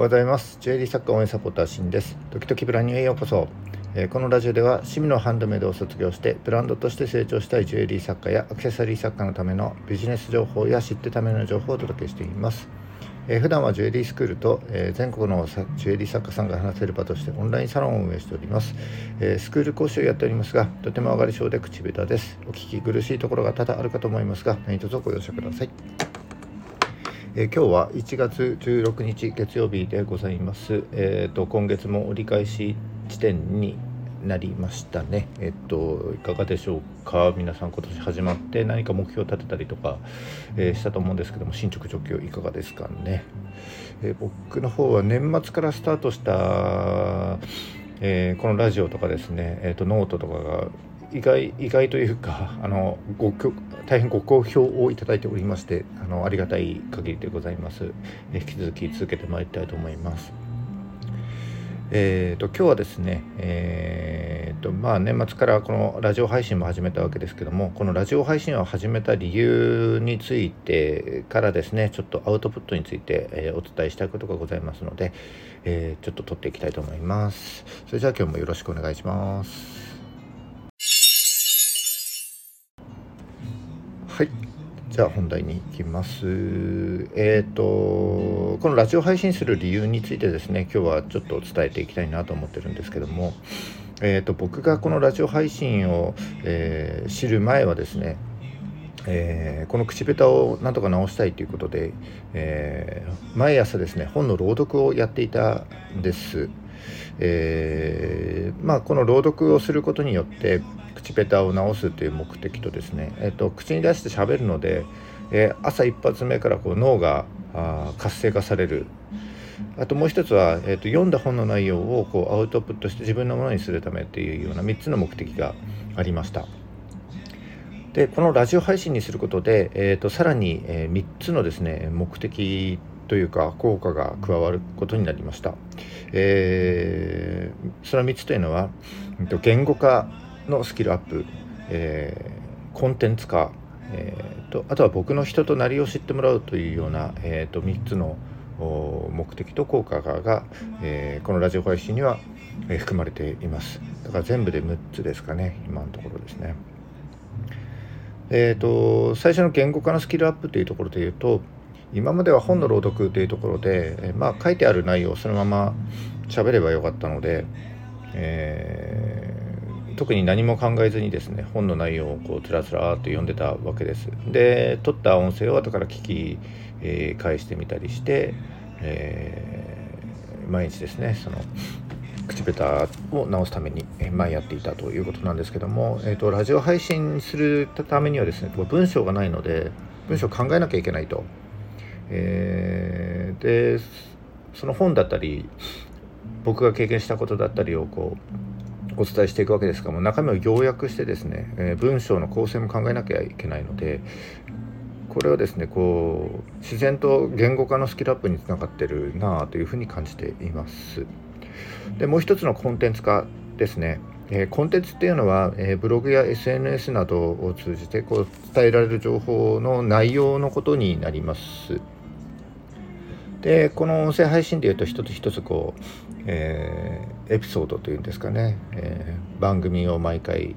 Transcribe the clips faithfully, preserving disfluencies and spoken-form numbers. おはようございます。 J リーサッカー応援サポーターシンです。時々ブランニューへようこそ。えー、このラジオでは趣味のハンドメイドを卒業してブランドとして成長したいジュエリー作家やアクセサリー作家のためのビジネス情報や知ってための情報をお届けしています。えー、普段はジュエリースクールと、えー、全国のジュエリー作家さんが話せる場としてオンラインサロンを運営しております。えー、スクール講師をやっておりますが、とても上がり症で口下手です。お聞き苦しいところが多々あるかと思いますが、何卒ご容赦ください。えー、今日はいちがつじゅうろくにち月曜日でございます。えー、と今月も折り返し地点になりましたね。えっといかがでしょうか。皆さん今年始まって何か目標を立てたりとか、えー、したと思うんですけども、進捗状況いかがですかね。えー、僕の方は年末からスタートした、えー、このラジオとかですね、えー、とノートとかが意外意外というか、あのご大変ご好評をいただいておりまして、あのありがたい限りでございます。えー、引き続き続けてまいりたいと思います。えー、と今日はですね、えーとまあ、年末からこのラジオ配信も始めたわけですけども、このラジオ配信を始めた理由についてからですね、ちょっとアウトプットについて、えー、お伝えしたいことがございますので、えー、ちょっと撮っていきたいと思います。それじゃあ今日もよろしくお願いします。はい、じゃあ本題に行きます。えーと、このラジオ配信する理由についてですね、今日はちょっと伝えていきたいなと思ってるんですけども、えーと、僕がこのラジオ配信を、えー、知る前はですね、えー、この口下手をなんとか直したいということで、えー、毎朝ですね本の朗読をやっていたんです。えーまあ、この朗読をすることによって口下手を直すという目的とですね、えー、と口に出して喋るので、えー、朝一発目からこう脳が活性化される。あともう一つは、えー、と読んだ本の内容をこうアウトプットして自分のものにするためというようなみっつの目的がありました。でこのラジオ配信にすることで、えー、とさらにみっつのですね目的というか効果が加わることになりました。えー、そのみっつというのは、言語化のスキルアップ、えー、コンテンツ化、えー、とあとは僕の人となりを知ってもらうというような、えー、とみっつの目的と効果が、えー、このラジオ配信には含まれています。だから全部でむっつですかね、今のところですね。えー、と最初の言語化のスキルアップというところでいうと、今までは本の朗読というところで、まあ、書いてある内容をそのまま喋ればよかったので、えー、特に何も考えずにですね本の内容をこうつらつらーっと読んでたわけです。で撮った音声を後から聞き、えー、返してみたりして、えー、毎日ですねその口下手を直すために毎やっていたということなんですけども、えーと、ラジオ配信するためにはですね文章がないので文章を考えなきゃいけないと。えー、でその本だったり僕が経験したことだったりをこうお伝えしていくわけですが、もう中身を要約してですね、えー、文章の構成も考えなきゃいけないので、これはですねこう自然と言語化のスキルアップにつながってるなというふうに感じています。でもう一つのコンテンツ化ですね。えー、コンテンツっていうのは、えー、ブログや エスエヌエス などを通じてこう伝えられる情報の内容のことになります。でこの音声配信でいうと一つ一つこう、えー、エピソードというんですかね、えー、番組を毎回、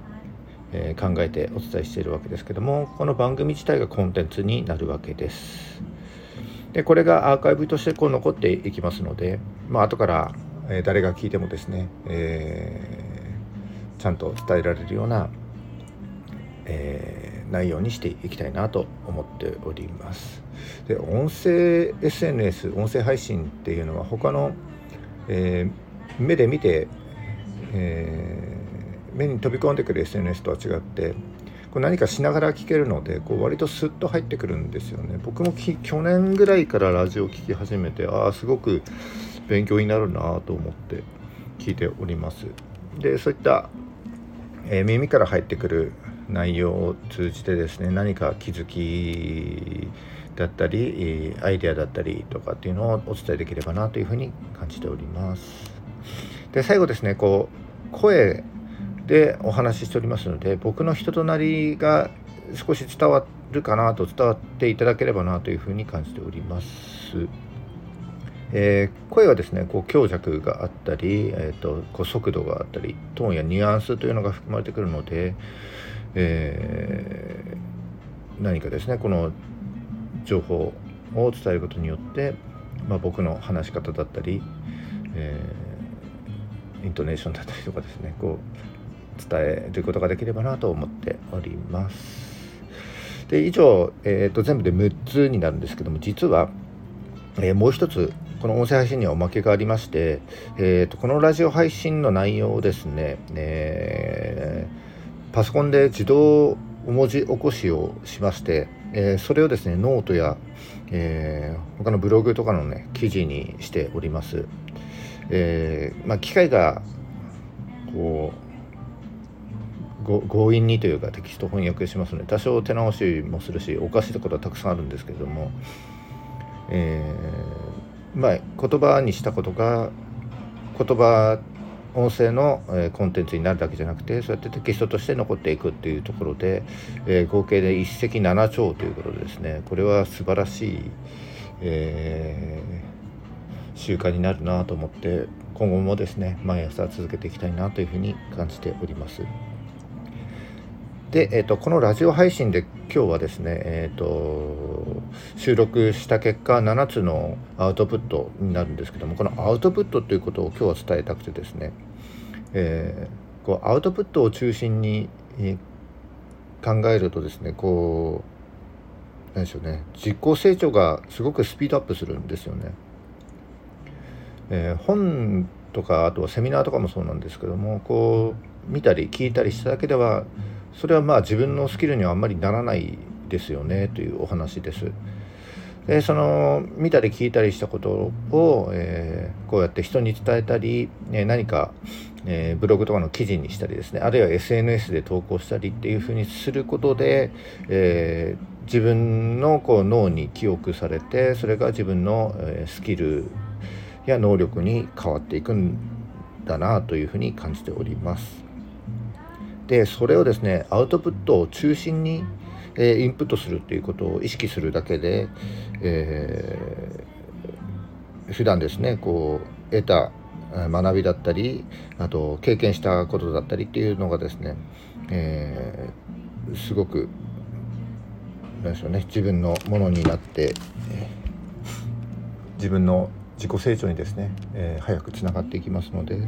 えー、考えてお伝えしているわけですけども、この番組自体がコンテンツになるわけです。でこれがアーカイブとしてこう残っていきますので、まあ後から、えー、誰が聞いてもですね、えー、ちゃんと伝えられるような、えー内容にしていきたいなと思っております。で音声 エスエヌエス 音声配信っていうのは他の、えー、目で見て、えー、目に飛び込んでくる エスエヌエス とは違ってこう何かしながら聞けるのでこう割とスッと入ってくるんですよね。僕もき去年ぐらいからラジオを聞き始めて、ああすごく勉強になるなと思って聞いております。でそういった、えー、耳から入ってくる内容を通じてですね何か気づきだったりアイデアだったりとかっていうのをお伝えできればなというふうに感じております。で最後ですねこう声でお話ししておりますので、僕の人となりが少し伝わるかなと伝わっていただければなというふうに感じております。えー、声はですねこう強弱があったり、えー、とこう速度があったりトーンやニュアンスというのが含まれてくるので、えー、何かですねこの情報を伝えることによって、まあ、僕の話し方だったり、えー、イントネーションだったりとかですねこう伝えることができればなと思っております。で以上、えー、と全部でむっつになるんですけども、実は、えー、もう一つこの音声配信にはおまけがありまして、えー、とこのラジオ配信の内容をですね、えー、パソコンで自動文字起こしをしまして、えー、それをですねノートや、えー、他のブログとかのね記事にしております。えーまあ、機械がこう強引にというかテキスト翻訳しますので、多少手直しもするしおかしいところはたくさんあるんですけれども、えーまあ、言葉にしたことが言葉音声のコンテンツになるだけじゃなくて、そうやってテキストとして残っていくっていうところで、えー、合計で一石七鳥ということでですね、これは素晴らしい、えー、習慣になるなと思って、今後もですね毎朝続けていきたいなというふうに感じております。でえー、とこのラジオ配信で今日はですね、えー、と収録した結果ななつのアウトプットになるんですけども、このアウトプットということを今日は伝えたくてですね、えー、こうアウトプットを中心に考えるとですねこう何でしょうね自己成長がすごくスピードアップするんですよね。えー、本とかあとはセミナーとかもそうなんですけども、こう見たり聞いたりしただけではそれはまあ自分のスキルにはあんまりならないですよねというお話です。でその見たり聞いたりしたことを、えー、こうやって人に伝えたり、ね、何か、えー、ブログとかの記事にしたりですね、あるいは エスエヌエス で投稿したりっていうふうにすることで、えー、自分のこう脳に記憶されて、それが自分のスキルや能力に変わっていくんだなというふうに感じております。でそれをですねアウトプットを中心に、えー、インプットするということを意識するだけで、えー、普段ですねこう得た学びだったり、あと経験したことだったりっていうのがですね、えー、すごくなんでしょうね自分のものになって、えー、自分の自己成長にですね、えー、早くつながっていきますので、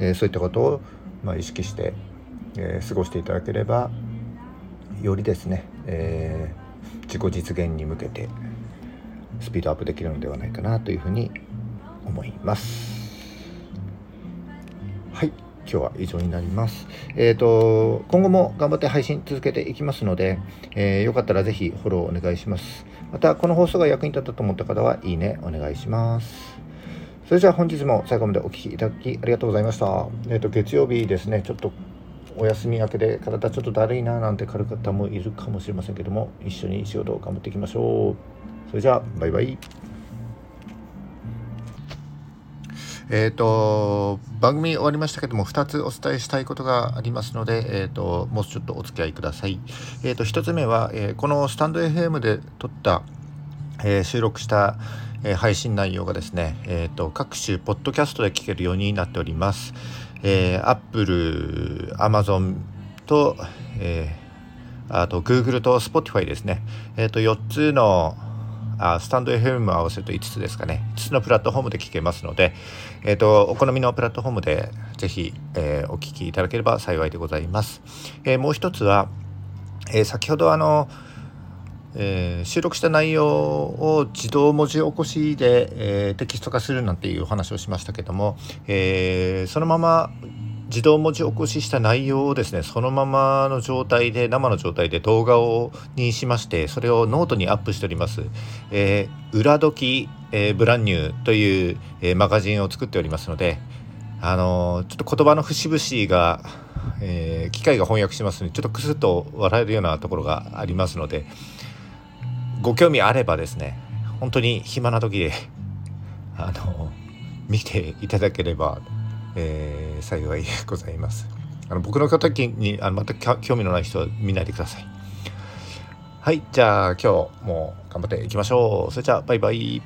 えー、そういったことを、まあ、意識してえー、過ごしていただければよりですね、えー、自己実現に向けてスピードアップできるのではないかなというふうに思います。はい、今日は以上になります。えーと、今後も頑張って配信続けていきますので、えー、よかったらぜひフォローお願いします。またこの放送が役に立ったと思った方はいいねお願いします。それじゃあ本日も最後までお聞きいただきありがとうございました。えーと、月曜日ですねちょっとお休み明けで体ちょっとだるいななんて軽かったもいるかもしれませんけども、一緒に仕事を頑張っていきましょう。それじゃあバイバイ。えっと番組終わりましたけども、ふたつお伝えしたいことがありますので、えっともうちょっとお付き合いください。えっとひとつめは、えー、このスタンド エフエム で撮った、えー、収録した配信内容がですね、えー、と各種ポッドキャストで聞けるようになっております。えー、Apple、Amazon と、えー、あと Google と Spotify ですね、えー、とよっつのあスタンド エフエム も合わせるといつつですかね、いつつのプラットフォームで聞けますので、えー、とお好みのプラットフォームでぜひ、えー、お聞きいただければ幸いでございます。えー、もう一つは、えー、先ほどあのえー、収録した内容を自動文字起こしで、えー、テキスト化するなんていうお話をしましたけども、えー、そのまま自動文字起こしした内容をですねそのままの状態で生の状態で動画をにしまして、それをノートにアップしております。えー、裏時、えー、ブランニューという、えー、マガジンを作っておりますので、あのー、ちょっと言葉の節々が、えー、機械が翻訳しますのでちょっとクスッと笑えるようなところがありますので、ご興味あればですね本当に暇な時であの見ていただければ、えー、幸いでございます。あの僕の時にあの全く興味のない人は見ないでください。はい、じゃあ今日も頑張っていきましょう。それじゃあバイバイ。